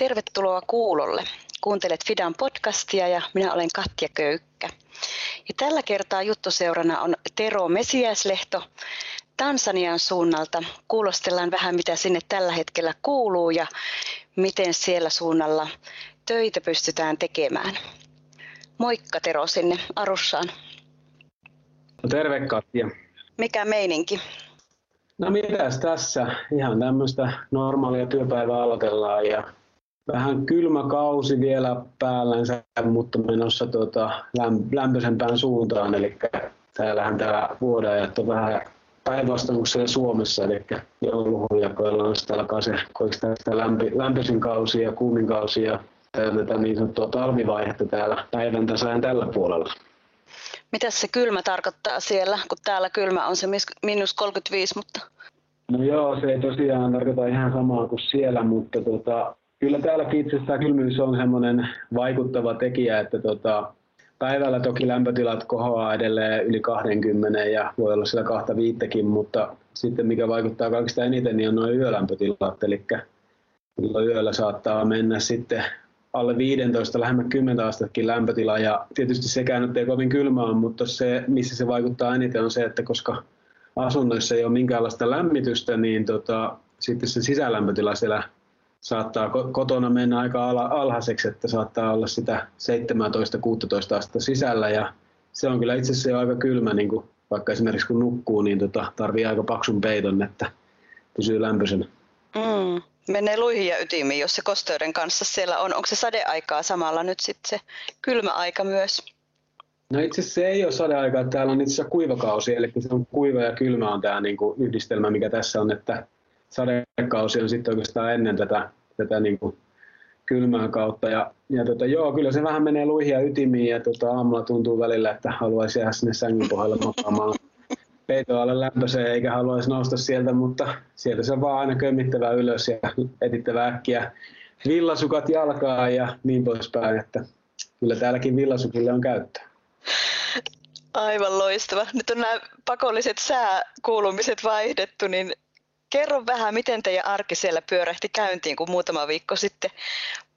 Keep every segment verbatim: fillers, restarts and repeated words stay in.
Tervetuloa kuulolle. Kuuntelet Fidan podcastia ja minä olen Katja Köykkä. Ja tällä kertaa juttuseurana on Tero Mesias-lehto Tansanian suunnalta. Kuulostellaan vähän, mitä sinne tällä hetkellä kuuluu ja miten siellä suunnalla töitä pystytään tekemään. Moikka Tero sinne Arussaan. No terve Katja. Mikä meininki? No mitäs tässä? Ihan tämmöistä normaalia työpäivää aloitellaan ja vähän kylmä kausi vielä päällänsä, mutta menossa tuota lämpöisempään suuntaan. Eli täällähän täällä vuodenajat on vähän päinvastaisuksella Suomessa, eli jouluhujakoilla on sitten alkaa se, koiko tästä lämpi, lämpöisin kausi ja kuumin kausi ja tätä niin sanottua talvivaihetta täällä päivän tasaan tällä puolella. Mitä se kylmä tarkoittaa siellä, kun täällä kylmä on se miinus kolmekymmentäviisi, mutta... No joo, se ei tosiaan tarkoita ihan samaa kuin siellä, mutta tota, kyllä täälläkin itse asiassa kylmyys on semmoinen vaikuttava tekijä, että tota, päivällä toki lämpötilat kohoaa edelleen yli kaksikymmentä ja voi olla siellä kaksikymmentäviisikin, mutta sitten mikä vaikuttaa kaikista eniten, niin on nuo yölämpötilat, eli yöllä saattaa mennä sitten alle viisitoista, lähemmä kymmenen astettakin lämpötila ja tietysti sekään nyt ei kovin kylmää, mutta se, missä se vaikuttaa eniten on se, että koska asunnoissa ei ole minkäänlaista lämmitystä, niin tota, sitten se sisälämpötila siellä saattaa kotona mennä aika alhaiseksi, että saattaa olla sitä seitsemäntoista kuusitoista astetta sisällä ja se on kyllä itse asiassa jo aika kylmä, niin kuin vaikka esimerkiksi kun nukkuu, niin tota, tarvii aika paksun peiton, että pysyy lämpöisenä. Mm. Menee luihin ja ytimiin, jos se kosteuden kanssa siellä on. Onko se sadeaikaa samalla nyt sitten se kylmä aika myös? No itse asiassa se ei ole sadeaikaa. Täällä on itse asiassa kuivakausi, eli se on kuiva ja kylmä on tämä niinku yhdistelmä, mikä tässä on, että sadekausi on sitten oikeastaan ennen tätä, tätä niinku kylmää kautta. Ja, ja tota, joo, kyllä se vähän menee luihin ja ytimiin ja tota, aamulla tuntuu välillä, että haluaisi jäädä sinne sängyn pohjalle makaamaan. Peito alle lämpöiseen eikä haluaisi nousta sieltä, mutta sieltä se on vaan aina kömmittävä ylös ja etittävä äkkiä villasukat jalkaa ja niin poispäin, että kyllä täälläkin villasukille on käyttöä. Aivan loistava. Nyt on nämä pakolliset sääkuulumiset vaihdettu, niin kerro vähän, miten teidän arki siellä pyörähti käyntiin, kun muutama viikko sitten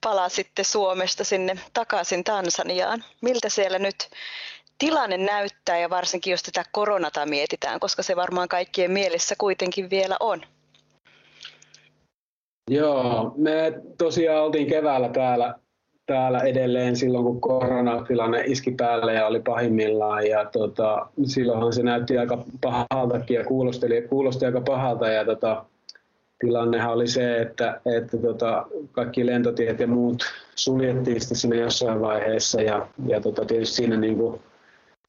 palasitte Suomesta sinne takaisin Tansaniaan. Miltä siellä nyt tilanne näyttää ja varsinkin jos tätä koronata mietitään, koska se varmaan kaikkien mielessä kuitenkin vielä on. Joo, me tosiaan oltiin keväällä täällä, täällä edelleen silloin, kun koronatilanne iski päälle ja oli pahimmillaan. Ja tota, silloinhan se näytti aika pahaltakin ja kuulosteli, kuulosti aika pahalta. Ja tota, tilannehan oli se, että, että tota, kaikki lentotiet ja muut suljettiin sinne jossain vaiheessa ja, ja tota, tietysti siinä niin kuin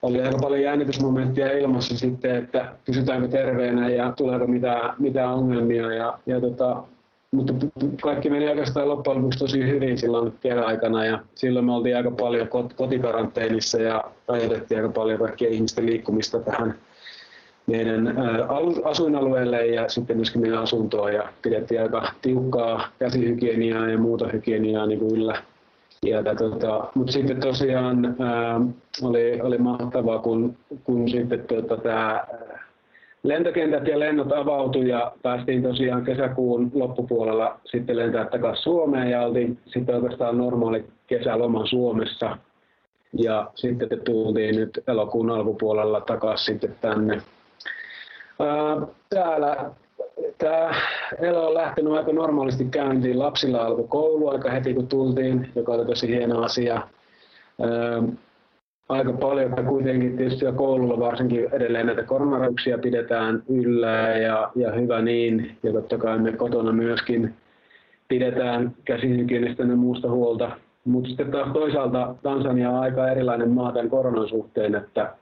oli aika paljon jännitysmomenttia ilmassa sitten, että pysytäänkö terveenä ja tuleeko mitään, mitään ongelmia. Ja, ja tota, mutta kaikki meni oikeastaan loppujen lopuksi tosi hyvin silloin kevään aikana. Ja silloin me oltiin aika paljon kot- kotikaranteenissa ja rajoitettiin aika paljon kaikkien ihmisten liikkumista tähän meidän asuinalueelle ja sitten myöskin meidän asuntoon. Ja pidettiin aika tiukkaa käsihygieniaa ja muuta hygieniaa niin kuin yllä. Tota, mutta sitten tosiaan ää, oli, oli mahtavaa, kun, kun sitten tota, tää lentokentät ja lennot avautui ja päästiin tosiaan kesäkuun loppupuolella sitten lentää takaisin Suomeen ja oltiin sitten oikeastaan normaali kesäloma Suomessa. Ja sitten te tultiin nyt elokuun alkupuolella takaisin sitten tänne. Ää, täällä Tämä elo on lähtenyt aika normaalisti käyntiin. Lapsilla alkoi koulu aika heti kun tultiin, joka oli tosi hieno asia. Ää, aika paljon kuitenkin tietysti koululla varsinkin edelleen näitä koronarajoituksia pidetään yllä ja, ja hyvä niin. Ja totta kai me kotona myöskin pidetään käsihygienistä ja muusta huolta. Mutta sitten taas toisaalta Tansania on aika erilainen maa tämän koronan suhteen, että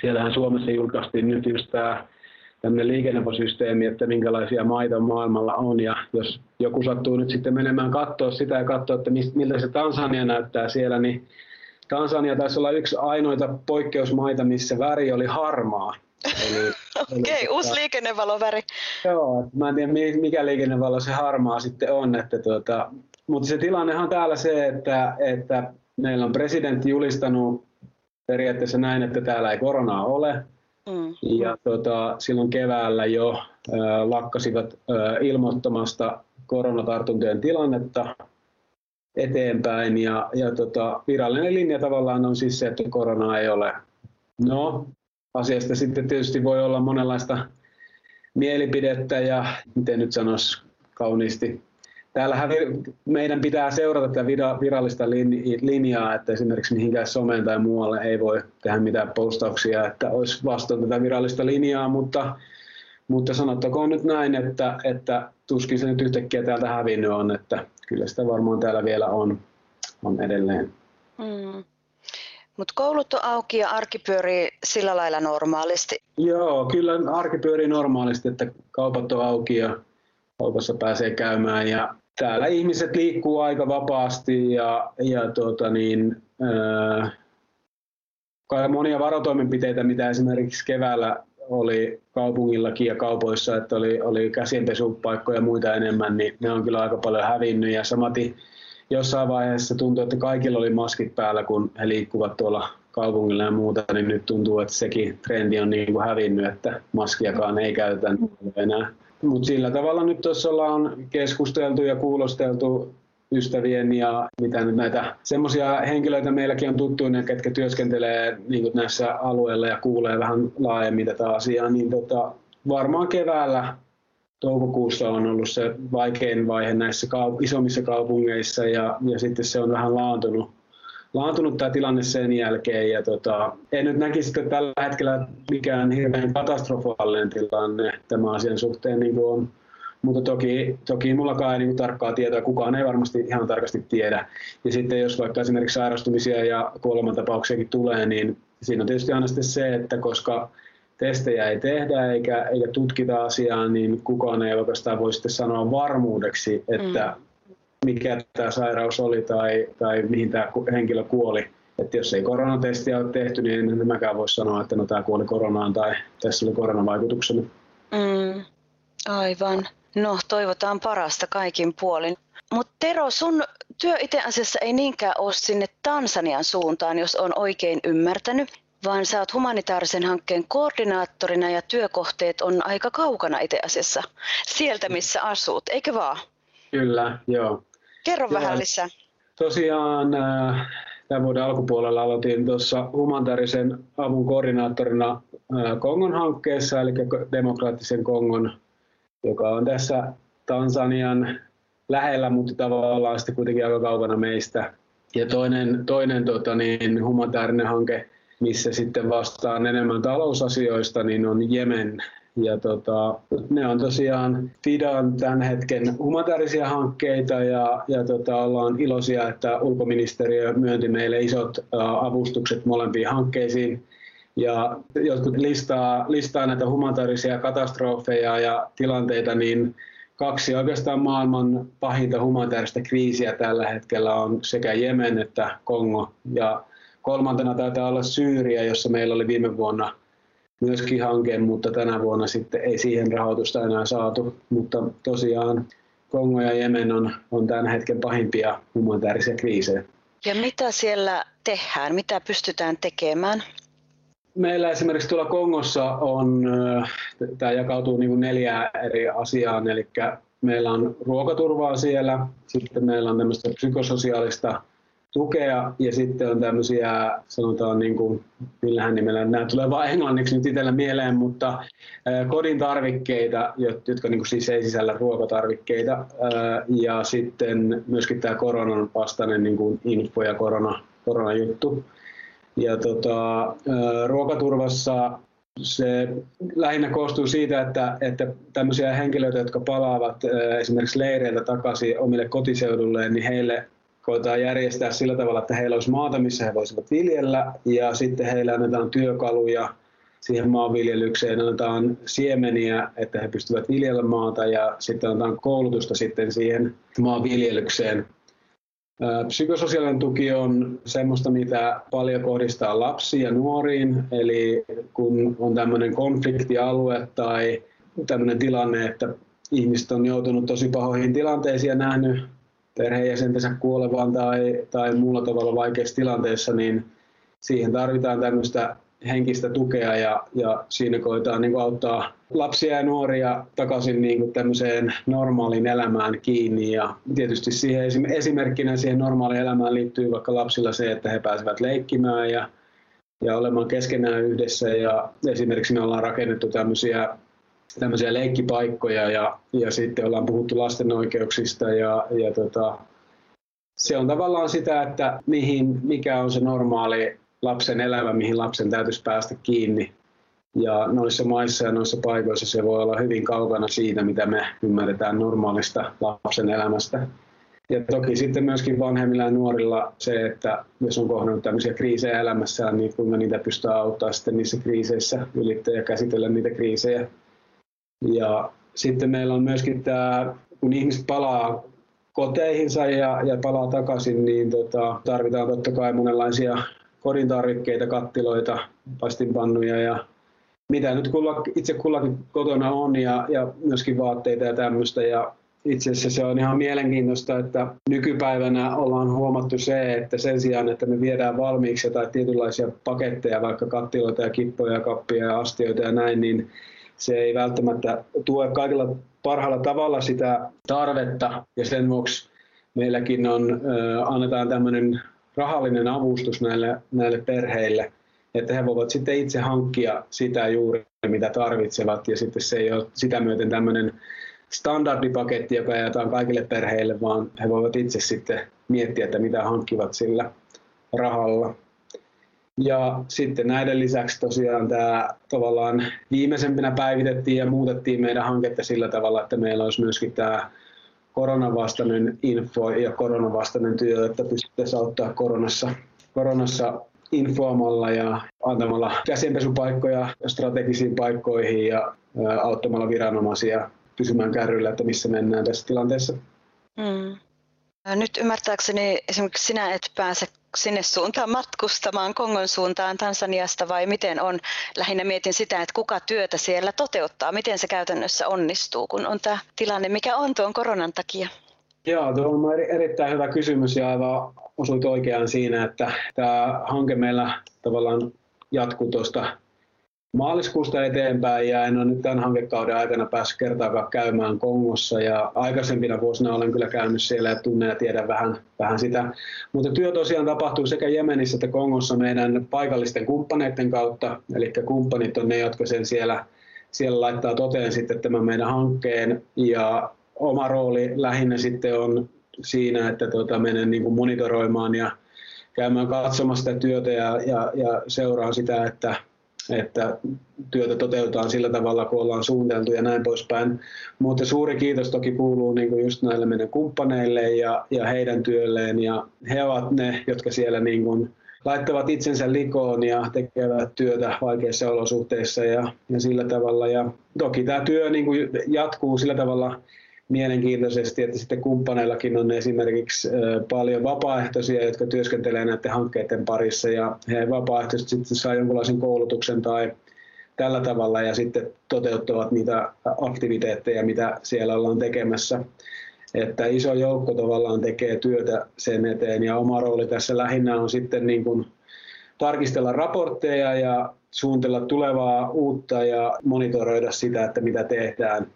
siellähän Suomessa julkaistiin nyt just tämä tämmöinen liikenneposysteemi, että minkälaisia maita maailmalla on ja jos joku sattuu nyt sitten menemään katsoa sitä ja katsoa, että miltä se Tansania näyttää siellä, niin Tansania taisi olla yksi ainoita poikkeusmaita, missä väri oli harmaa. Eli, Okei, okay, uusi liikennevaloväri. Joo, mä en tiedä mikä liikennevalo se harmaa sitten on, että tuota, mutta se tilannehan on täällä se, että, että meillä on presidentti julistanut periaatteessa näin, että täällä ei koronaa ole. Mm. Ja tota, silloin keväällä jo äh, lakkasivat äh, ilmoittamasta koronatartuntojen tilannetta eteenpäin. Ja, ja tota, virallinen linja tavallaan on siis se, että koronaa ei ole. No, asiasta sitten tietysti voi olla monenlaista mielipidettä ja miten nyt sanoisi kauniisti. Täällähän meidän pitää seurata tätä virallista linjaa, että esimerkiksi mihinkään someen tai muualle ei voi tehdä mitään postauksia, että olisi vastoin tätä virallista linjaa, mutta, mutta sanottakoon nyt näin, että, että tuskin se nyt yhtäkkiä täältä hävinnyt on, että kyllä sitä varmaan täällä vielä on, on edelleen. Mm. Mutta koulut on auki ja arki pyörii sillä lailla normaalisti. Joo, kyllä arki pyörii normaalisti, että kaupat on auki ja kaupassa pääsee käymään ja täällä ihmiset liikkuu aika vapaasti ja, ja tuota niin, ää, monia varotoimenpiteitä, mitä esimerkiksi keväällä oli kaupungillakin ja kaupoissa, että oli, oli käsienpesupaikkoja ja muita enemmän, niin ne on kyllä aika paljon hävinnyt ja samatin jossain vaiheessa tuntui, että kaikilla oli maskit päällä, kun he liikkuvat tuolla kaupungilla ja muuta, niin nyt tuntuu, että sekin trendi on niin kuin hävinnyt, että maskiakaan ei käytetä enää. Mutta sillä tavalla nyt tuossa ollaan keskusteltu ja kuulosteltu ystävien ja mitä nyt näitä semmoisia henkilöitä meilläkin on tuttuja, ketkä työskentelee niin näissä alueilla ja kuulee vähän laajemmin tätä asiaa, niin tota, varmaan keväällä toukokuussa on ollut se vaikein vaihe näissä kaup- isommissa kaupungeissa ja, ja sitten se on vähän laantunut. Laantunut tämä tilanne sen jälkeen ja tota, en nyt näkisi, että tällä hetkellä mikään hirveän katastrofaalinen tilanne tämän asian suhteen niin kuin on, mutta toki, toki mullakaan ei niin kuin tarkkaa tietoa, kukaan ei varmasti ihan tarkasti tiedä. Ja sitten jos vaikka esimerkiksi sairastumisia ja kuolemantapauksiakin tulee, niin siinä on tietysti aina sitten se, että koska testejä ei tehdä eikä, eikä tutkita asiaa, niin kukaan ei oikeastaan voi sitten sanoa varmuudeksi, että mm. mikä tämä sairaus oli tai, tai mihin tämä henkilö kuoli. Että jos ei koronatestiä ole tehty, niin en mäkään voi sanoa, että no tämä kuoli koronaan tai tässä oli koronavaikutuksena. Mm, aivan. No toivotaan parasta kaikin puolin. Mutta Tero, sun työ itse asiassa ei niinkään ole sinne Tansanian suuntaan, jos on oikein ymmärtänyt, vaan sä oot humanitaarisen hankkeen koordinaattorina ja työkohteet on aika kaukana itse asiassa sieltä, missä asut, eikö vaan? Kyllä, joo. Kerro ja vähän lisää. Tosiaan tämän vuoden alkupuolella aloitin tuossa humanitaarisen avun koordinaattorina Kongon hankkeessa, eli demokraattisen Kongon, joka on tässä Tansanian lähellä, mutta tavallaan sitten kuitenkin aika kaukana meistä. Ja toinen, toinen tota niin, humanitaarinen hanke, missä sitten vastaan enemmän talousasioista, niin on Jemen. Ja tota, ne on tosiaan Fidan tämän hetken humanitaarisia hankkeita ja, ja tota, ollaan iloisia, että ulkoministeriö myönti meille isot avustukset molempiin hankkeisiin. Ja jotkut listaa, listaa näitä humanitaarisia katastrofeja ja tilanteita, niin kaksi oikeastaan maailman pahinta humanitaarista kriisiä tällä hetkellä on sekä Jemen että Kongo. Ja kolmantena taitaa olla Syyria, jossa meillä oli viime vuonna myöskin hanke, mutta tänä vuonna sitten ei siihen rahoitusta enää saatu. Mutta tosiaan Kongo ja Jemen on, on tämän hetken pahimpia humanitaarisia kriisejä. Ja mitä siellä tehdään? Mitä pystytään tekemään? Meillä esimerkiksi tuolla Kongossa on, tämä jakautuu niin kuin neljään eri asiaan, eli meillä on ruokaturvaa siellä, sitten meillä on tämmöistä psykososiaalista tukea ja sitten on tämmöisiä, sanotaan niin kuin, millähän nimellä, nämä tulee vain englanniksi nyt itsellä mieleen, mutta kodin tarvikkeita, jotka niin kuin siis ei sisällä ruokatarvikkeita ja sitten myöskin tämä koronan vastainen niin kuin info ja korona, koronajuttu. Ja tota, ruokaturvassa se lähinnä koostuu siitä, että, että tämmöisiä henkilöitä, jotka palaavat esimerkiksi leireiltä takaisin omille kotiseudulleen, niin heille koetaan järjestää sillä tavalla, että heillä olisi maata, missä he voisivat viljellä ja sitten heillä annetaan työkaluja siihen maanviljelykseen, annetaan siemeniä, että he pystyvät viljellä maata ja sitten annetaan koulutusta sitten siihen maanviljelykseen. Psykososiaalinen tuki on semmoista, mitä paljon kohdistaa lapsiin ja nuoriin, eli kun on tämmöinen konfliktialue tai tämmöinen tilanne, että ihmiset on joutunut tosi pahoihin tilanteisiin ja nähnyt perheenjäsentensä kuolevan tai, tai muulla tavalla vaikeissa tilanteissa, niin siihen tarvitaan tämmöistä henkistä tukea ja, ja siinä koetaan niin kuin auttaa lapsia ja nuoria takaisin niin kuin tämmöiseen normaaliin elämään kiinni. Ja tietysti siihen esimerkkinä siihen normaaliin elämään liittyy vaikka lapsilla se, että he pääsevät leikkimään ja, ja olemaan keskenään yhdessä. Ja esimerkiksi me ollaan rakennettu tämmöisiä, tämmöisiä leikkipaikkoja ja, ja sitten ollaan puhuttu lasten oikeuksista ja, ja tota, se on tavallaan sitä, että mihin, mikä on se normaali lapsen elämä, mihin lapsen täytyisi päästä kiinni. Ja noissa maissa ja noissa paikoissa se voi olla hyvin kaukana siitä, mitä me ymmärretään normaalista lapsen elämästä. Ja toki sitten myöskin vanhemmilla ja nuorilla se, että jos on kohdannut tämmöisiä kriisejä elämässään, niin kuinka niitä pystyy auttamaan sitten niissä kriiseissä, ylittää ja käsitellä niitä kriisejä. Ja sitten meillä on myöskin tämä, kun ihmiset palaa koteihinsa ja, ja palaa takaisin, niin tota, tarvitaan totta kai monenlaisia kodintarvikkeita, kattiloita, paistinpannuja ja mitä nyt itse kullakin kotona on ja, ja myöskin vaatteita ja tämmöistä. Ja itse asiassa se on ihan mielenkiintoista, että nykypäivänä ollaan huomattu se, että sen sijaan, että me viedään valmiiksi tai tietynlaisia paketteja, vaikka kattiloita ja kippoja ja kappia ja astioita ja näin, niin se ei välttämättä tue kaikilla parhaalla tavalla sitä tarvetta ja sen vuoksi meilläkin on, äh, annetaan tämmöinen rahallinen avustus näille, näille perheille, että he voivat sitten itse hankkia sitä juuri, mitä tarvitsevat ja sitten se ei ole sitä myöten tämmöinen standardipaketti, joka jaetaan kaikille perheille, vaan he voivat itse sitten miettiä, että mitä hankkivat sillä rahalla. Ja sitten näiden lisäksi tosiaan tämä tavallaan viimeisempänä päivitettiin ja muutettiin meidän hanketta sillä tavalla, että meillä olisi myöskin tämä koronavastainen info ja koronavastainen työ, että pystyttäisiin auttaa koronassa, koronassa infoamalla ja antamalla käsienpesupaikkoja strategisiin paikkoihin ja auttamalla viranomaisia pysymään kärryillä, että missä mennään tässä tilanteessa. Mm. Nyt ymmärtääkseni esimerkiksi sinä et pääse sinne suuntaan matkustamaan Kongon suuntaan Tansaniasta vai miten on? Lähinnä mietin sitä, että kuka työtä siellä toteuttaa, miten se käytännössä onnistuu, kun on tämä tilanne, mikä on tuon koronan takia? Joo, tuo on erittäin hyvä kysymys ja aivan osuit oikeaan siinä, että tämä hanke meillä tavallaan jatkuu tuosta maaliskuusta eteenpäin ja en ole nyt tämän hankekauden aikana päässyt kertaakaan käymään Kongossa ja aikaisempina vuosina olen kyllä käynyt siellä ja tunnen ja tiedän vähän, vähän sitä. Mutta työ tosiaan tapahtuu sekä Jemenissä että Kongossa meidän paikallisten kumppaneiden kautta, eli kumppanit on ne, jotka sen siellä, siellä laittaa toteen sitten tämän meidän hankkeen ja oma rooli lähinnä sitten on siinä, että tuota, menen niin kuin monitoroimaan ja käymään katsomassa sitä työtä ja, ja, ja seuraan sitä, että että työtä toteutetaan sillä tavalla, kun ollaan suunniteltu ja näin poispäin. Mutta suuri kiitos toki kuuluu niin kuin just näille meidän kumppaneille ja, ja heidän työlleen. Ja he ovat ne, jotka siellä niin kuin laittavat itsensä likoon ja tekevät työtä vaikeissa olosuhteissa ja, ja sillä tavalla. Ja toki tämä työ niin kuin jatkuu sillä tavalla mielenkiintoisesti, että sitten kumppaneillakin on esimerkiksi paljon vapaaehtoisia, jotka työskentelee näiden hankkeiden parissa ja he vapaaehtoisesti sitten saa jonkinlaisen koulutuksen tai tällä tavalla ja sitten toteuttavat niitä aktiviteetteja, mitä siellä ollaan tekemässä. Että iso joukko tavallaan tekee työtä sen eteen ja oma rooli tässä lähinnä on sitten niin kuin tarkistella raportteja ja suunnitella tulevaa uutta ja monitoroida sitä, että mitä tehdään.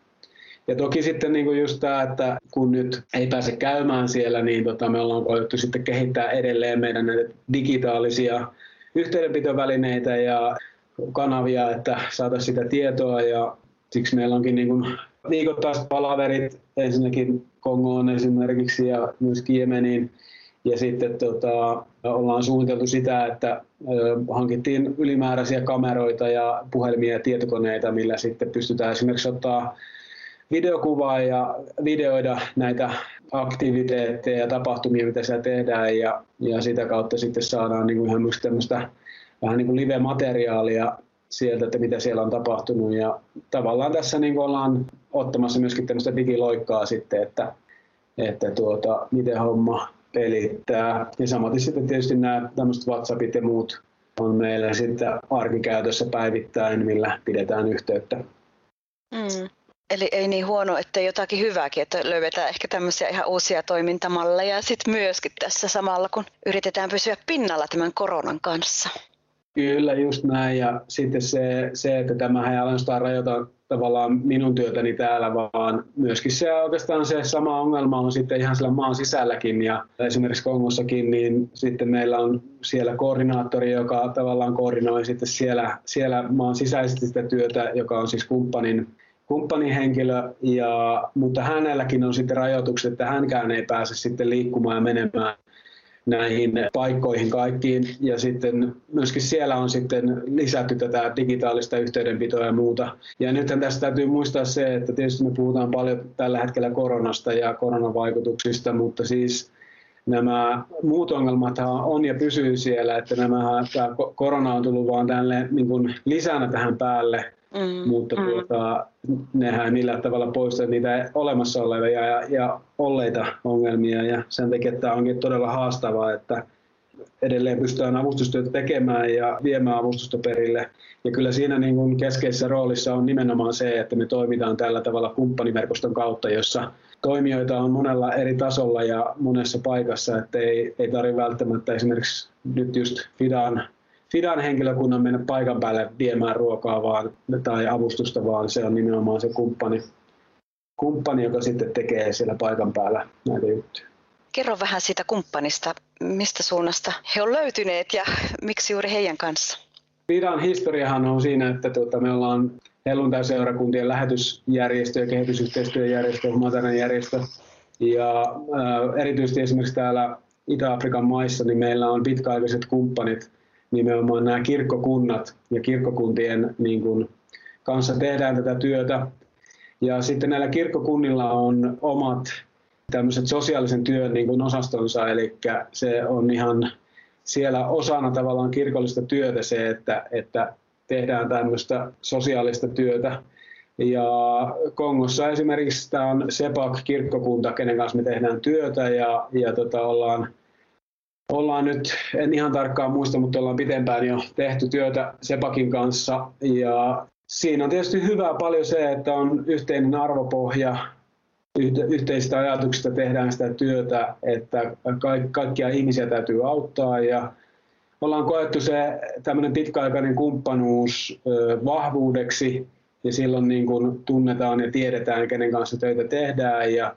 Ja toki sitten niin kuin just tämä, että kun nyt ei pääse käymään siellä, niin tota me ollaan koettu sitten kehittää edelleen meidän näitä digitaalisia yhteydenpitovälineitä ja kanavia, että saataisiin sitä tietoa. Ja siksi meillä onkin niin kuin viikoittaiset palaverit ensinnäkin Kongoon esimerkiksi ja myös Jemeniin. Ja sitten tota, ollaan suunniteltu sitä, että hankittiin ylimääräisiä kameroita ja puhelimia ja tietokoneita, millä sitten pystytään esimerkiksi ottaa videokuvaa ja videoida näitä aktiviteetteja ja tapahtumia, mitä siellä tehdään ja, ja sitä kautta sitten saadaan niin kuin ihan myös tämmöistä vähän niin kuin live-materiaalia sieltä, että mitä siellä on tapahtunut ja tavallaan tässä niin kuin ollaan ottamassa myöskin tämmöistä digiloikkaa sitten, että, että tuota, miten homma pelittää ja samaten sitten tietysti nämä tämmöiset WhatsAppit ja muut on meillä sitten arkikäytössä päivittäin, millä pidetään yhteyttä. Mm. Eli ei niin huono, että jotakin hyvääkin, että löydetään ehkä tämmöisiä ihan uusia toimintamalleja sitten myöskin tässä samalla, kun yritetään pysyä pinnalla tämän koronan kanssa. Kyllä, just näin. Ja sitten se, se että tämähän ei ainoastaan rajoita tavallaan minun työtäni täällä, vaan myöskin se oikeastaan se sama ongelma on sitten ihan siellä maan sisälläkin. Ja esimerkiksi Kongossakin, niin sitten meillä on siellä koordinaattori, joka tavallaan koordinoi sitten siellä, siellä maan sisäisesti sitä työtä, joka on siis kumppanin, kumppanin henkilö. Ja, mutta hänelläkin on sitten rajoitukset, että hänkään ei pääse sitten liikkumaan ja menemään näihin paikkoihin kaikkiin, ja sitten myöskin siellä on sitten lisätty tätä digitaalista yhteydenpitoa ja muuta. Ja nythän tässä täytyy muistaa se, että tietysti me puhutaan paljon tällä hetkellä koronasta ja koronavaikutuksista, mutta siis nämä muut ongelmathan on ja pysyy siellä, että nämä, tämä korona on tullut vaan tälle niin kuin lisänä tähän päälle. Mm, mutta tuota, mm. nehän ei millään tavalla poista niitä olemassa olevia ja, ja olleita ongelmia, ja sen takia tämä onkin todella haastavaa, että edelleen pystytään avustustyötä tekemään ja viemään avustusta perille. Ja kyllä siinä niin kuin keskeisessä roolissa on nimenomaan se, että me toimitaan tällä tavalla kumppaniverkoston kautta, jossa toimijoita on monella eri tasolla ja monessa paikassa, että ei, ei tarvitse välttämättä esimerkiksi nyt just Fidan Fidan henkilökunnan mennä paikan päälle viemään ruokaa vaan, tai avustusta, vaan se on nimenomaan se kumppani, kumppani, joka sitten tekee siellä paikan päällä näitä juttuja. Kerro vähän siitä kumppanista, mistä suunnasta he on löytyneet ja miksi juuri heidän kanssa? Fidan historiahan on siinä, että tuota, me ollaan Helluntai-seurakuntien lähetysjärjestö ja kehitysyhteistyöjärjestö, humanitaarinen järjestö. Ja äh, erityisesti esimerkiksi täällä Itä-Afrikan maissa niin meillä on pitkäaikaiset kumppanit, nimenomaan nämä kirkkokunnat ja kirkkokuntien niin kuin, kanssa tehdään tätä työtä. Ja sitten näillä kirkkokunnilla on omat tämmöiset sosiaalisen työn niin kuin osastonsa, eli se on ihan siellä osana tavallaan kirkollista työtä se, että, että tehdään tämmöistä sosiaalista työtä. Ja Kongossa esimerkiksi tämä on Sepak-kirkkokunta, kenen kanssa me tehdään työtä ja, ja tota, ollaan Ollaan nyt, en ihan tarkkaan muista, mutta ollaan pitempään jo tehty työtä Sepakin kanssa. Ja siinä on tietysti hyvää paljon se, että on yhteinen arvopohja, yhteisistä ajatuksista tehdään sitä työtä, että kaikkia ihmisiä täytyy auttaa. Ja ollaan koettu se tämmöinen pitkäaikainen kumppanuus vahvuudeksi, ja silloin niin kuin tunnetaan ja tiedetään, kenen kanssa töitä tehdään. Ja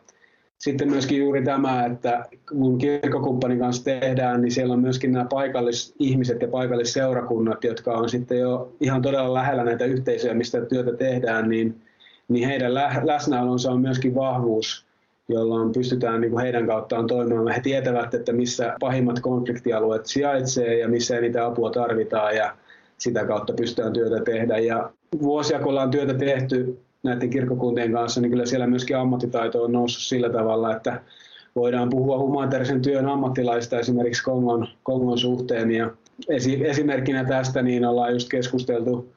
sitten myöskin juuri tämä, että kun kirkkokumppanin kanssa tehdään, niin siellä on myöskin nämä paikallisihmiset ja paikallisseurakunnat, jotka on sitten jo ihan todella lähellä näitä yhteisöjä, mistä työtä tehdään, niin, niin heidän läsnäolonsa on myöskin vahvuus, jolloin pystytään niin kuin heidän kauttaan toimimaan. He tietävät, että missä pahimmat konfliktialueet sijaitsee ja missä niitä apua tarvitaan, ja sitä kautta pystytään työtä tehdä. Ja vuosia, kun ollaan työtä tehty näiden kirkkokuntien kanssa, niin kyllä siellä myöskin ammattitaito on noussut sillä tavalla, että voidaan puhua humanitaarisen työn ammattilaista esimerkiksi Kongon, Kongon suhteen. Ja esimerkkinä tästä niin ollaan just keskusteltu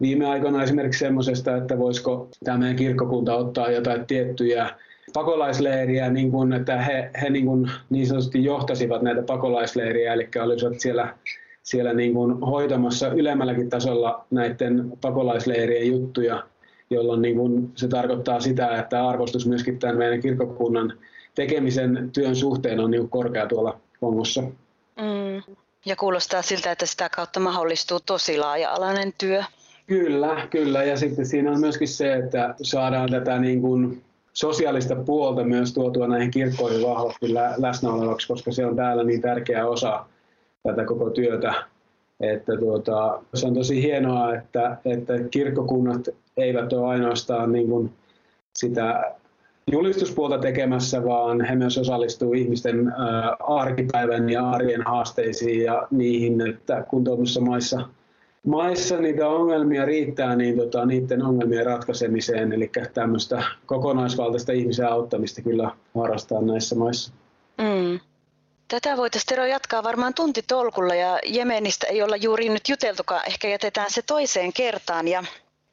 viime aikoina esimerkiksi semmoisesta, että voisiko tämä meidän kirkkokunta ottaa jotain tiettyjä pakolaisleiriä, niin kuin, että he, he niin, kuin niin sanotusti johtasivat näitä pakolaisleiriä, eli olisivat siellä siellä niin kuin hoitamassa ylemmälläkin tasolla näiden pakolaisleirien juttuja, jolloin niin kun se tarkoittaa sitä, että arvostus myöskin tämän meidän kirkkokunnan tekemisen työn suhteen on niin korkea tuolla Kongossa. Mm. Ja kuulostaa siltä, että sitä kautta mahdollistuu tosi laaja-alainen työ. Kyllä, kyllä. Ja sitten siinä on myöskin se, että saadaan tätä niin kun sosiaalista puolta myös tuotua näihin kirkkoihin vahvasti läsnä olevaksi, koska se on täällä niin tärkeä osa tätä koko työtä. Että tuota, se on tosi hienoa, että, että kirkkokunnat eivät ole ainoastaan niin kuin sitä julistuspuolta tekemässä, vaan he myös osallistuvat ihmisten arkipäivän ja arjen haasteisiin ja niihin, että kun tuollaisissa maissa, maissa niitä ongelmia riittää, niin tota, niiden ongelmien ratkaisemiseen, eli tämmöistä kokonaisvaltaista ihmisen auttamista kyllä harrastaa näissä maissa. Mm. Tätä voitaisiin, Tero, jatkaa varmaan tuntitolkulla, ja Jemenistä ei olla juuri nyt juteltukaan, ehkä jätetään se toiseen kertaan. Ja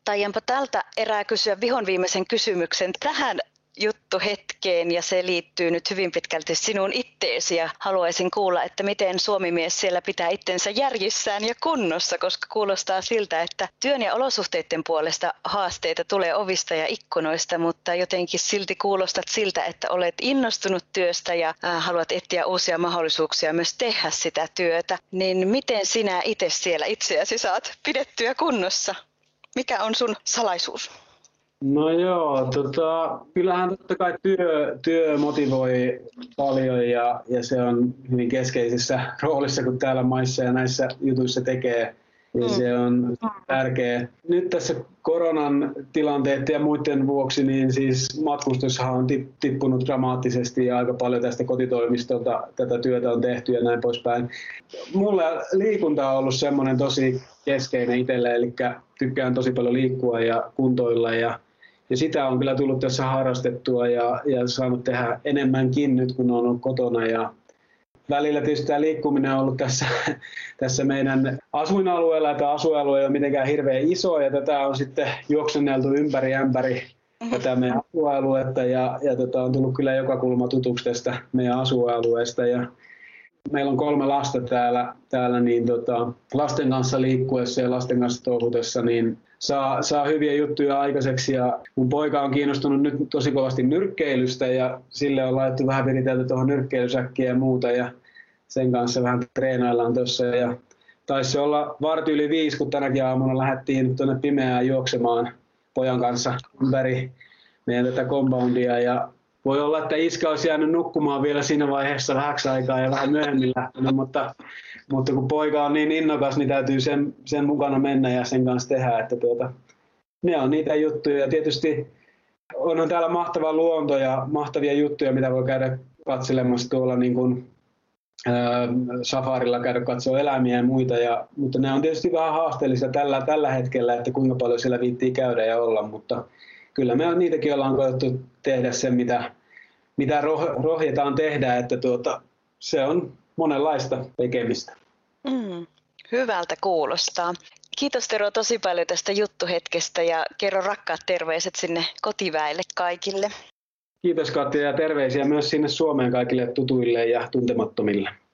taianpa tältä erää kysyä vihon viimeisen kysymyksen tähän juttu hetkeen ja se liittyy nyt hyvin pitkälti sinun itteesi ja haluaisin kuulla, että miten suomimies siellä pitää itsensä järjissään ja kunnossa, koska kuulostaa siltä, että työn ja olosuhteiden puolesta haasteita tulee ovista ja ikkunoista, mutta jotenkin silti kuulostat siltä, että olet innostunut työstä ja haluat etsiä uusia mahdollisuuksia myös tehdä sitä työtä, niin miten sinä itse siellä itseäsi saat pidettyä kunnossa? Mikä on sun salaisuus? No joo, tota, kyllähän totta kai työ, työ motivoi paljon ja, ja se on hyvin keskeisessä roolissa, kun täällä maissa ja näissä jutuissa tekee. Ja se on tärkeä. Nyt tässä koronan tilanteet ja muiden vuoksi, niin siis matkustushan on tippunut dramaattisesti ja aika paljon tästä kotitoimistolta tätä työtä on tehty ja näin poispäin. Mulla liikunta on ollut semmoinen tosi keskeinen itselle, eli tykkään tosi paljon liikkua ja kuntoilla ja, ja sitä on kyllä tullut tässä harrastettua ja, ja saanut tehdä enemmänkin nyt, kun on ollut kotona ja välillä tietysti tämä liikkuminen on ollut tässä, tässä meidän asuinalueella, että asuinalue ei ole mitenkään hirveän iso ja tätä on sitten juoksenneltu ympäri ämpäri tätä meidän asuinaluetta ja, ja tota, on tullut kyllä joka kulma tutuksi tästä meidän asuinalueesta ja meillä on kolme lasta täällä, täällä niin tota, lasten kanssa liikkuessa ja lasten kanssa touhutessa niin saa, saa hyviä juttuja aikaiseksi ja mun poika on kiinnostunut nyt tosi kovasti nyrkkeilystä ja sille on laitettu vähän viritelty tuohon nyrkkeilysäkkiä ja muuta ja sen kanssa vähän treenaillaan tuossa ja taisi olla varti yli viisi, kun tänäkin aamuna lähdettiin tuonne pimeään juoksemaan pojan kanssa ympäri meidän tätä compoundia ja voi olla, että iskä olisi jäänyt nukkumaan vielä siinä vaiheessa vähäksi aikaa ja vähän myöhemmin lähtenyt, mutta, mutta kun poika on niin innokas, niin täytyy sen, sen mukana mennä ja sen kanssa tehdä. Että tuota, ne on niitä juttuja ja tietysti on täällä mahtava luonto ja mahtavia juttuja, mitä voi käydä katselemassa tuolla niin kuin, ää, safarilla, käydä katsoa eläimiä ja muita. Ja, mutta ne on tietysti vähän haasteellisia tällä, tällä hetkellä, että kuinka paljon siellä viittii käydä ja olla, mutta kyllä me niitäkin ollaan koettu tehdä sen, mitä, mitä roh- rohjetaan tehdä, että tuota, se on monenlaista tekemistä. Mm, hyvältä kuulostaa. Kiitos Tero tosi paljon tästä juttuhetkestä ja kerro rakkaat terveiset sinne kotiväelle kaikille. Kiitos Katja ja terveisiä myös sinne Suomeen kaikille tutuille ja tuntemattomille.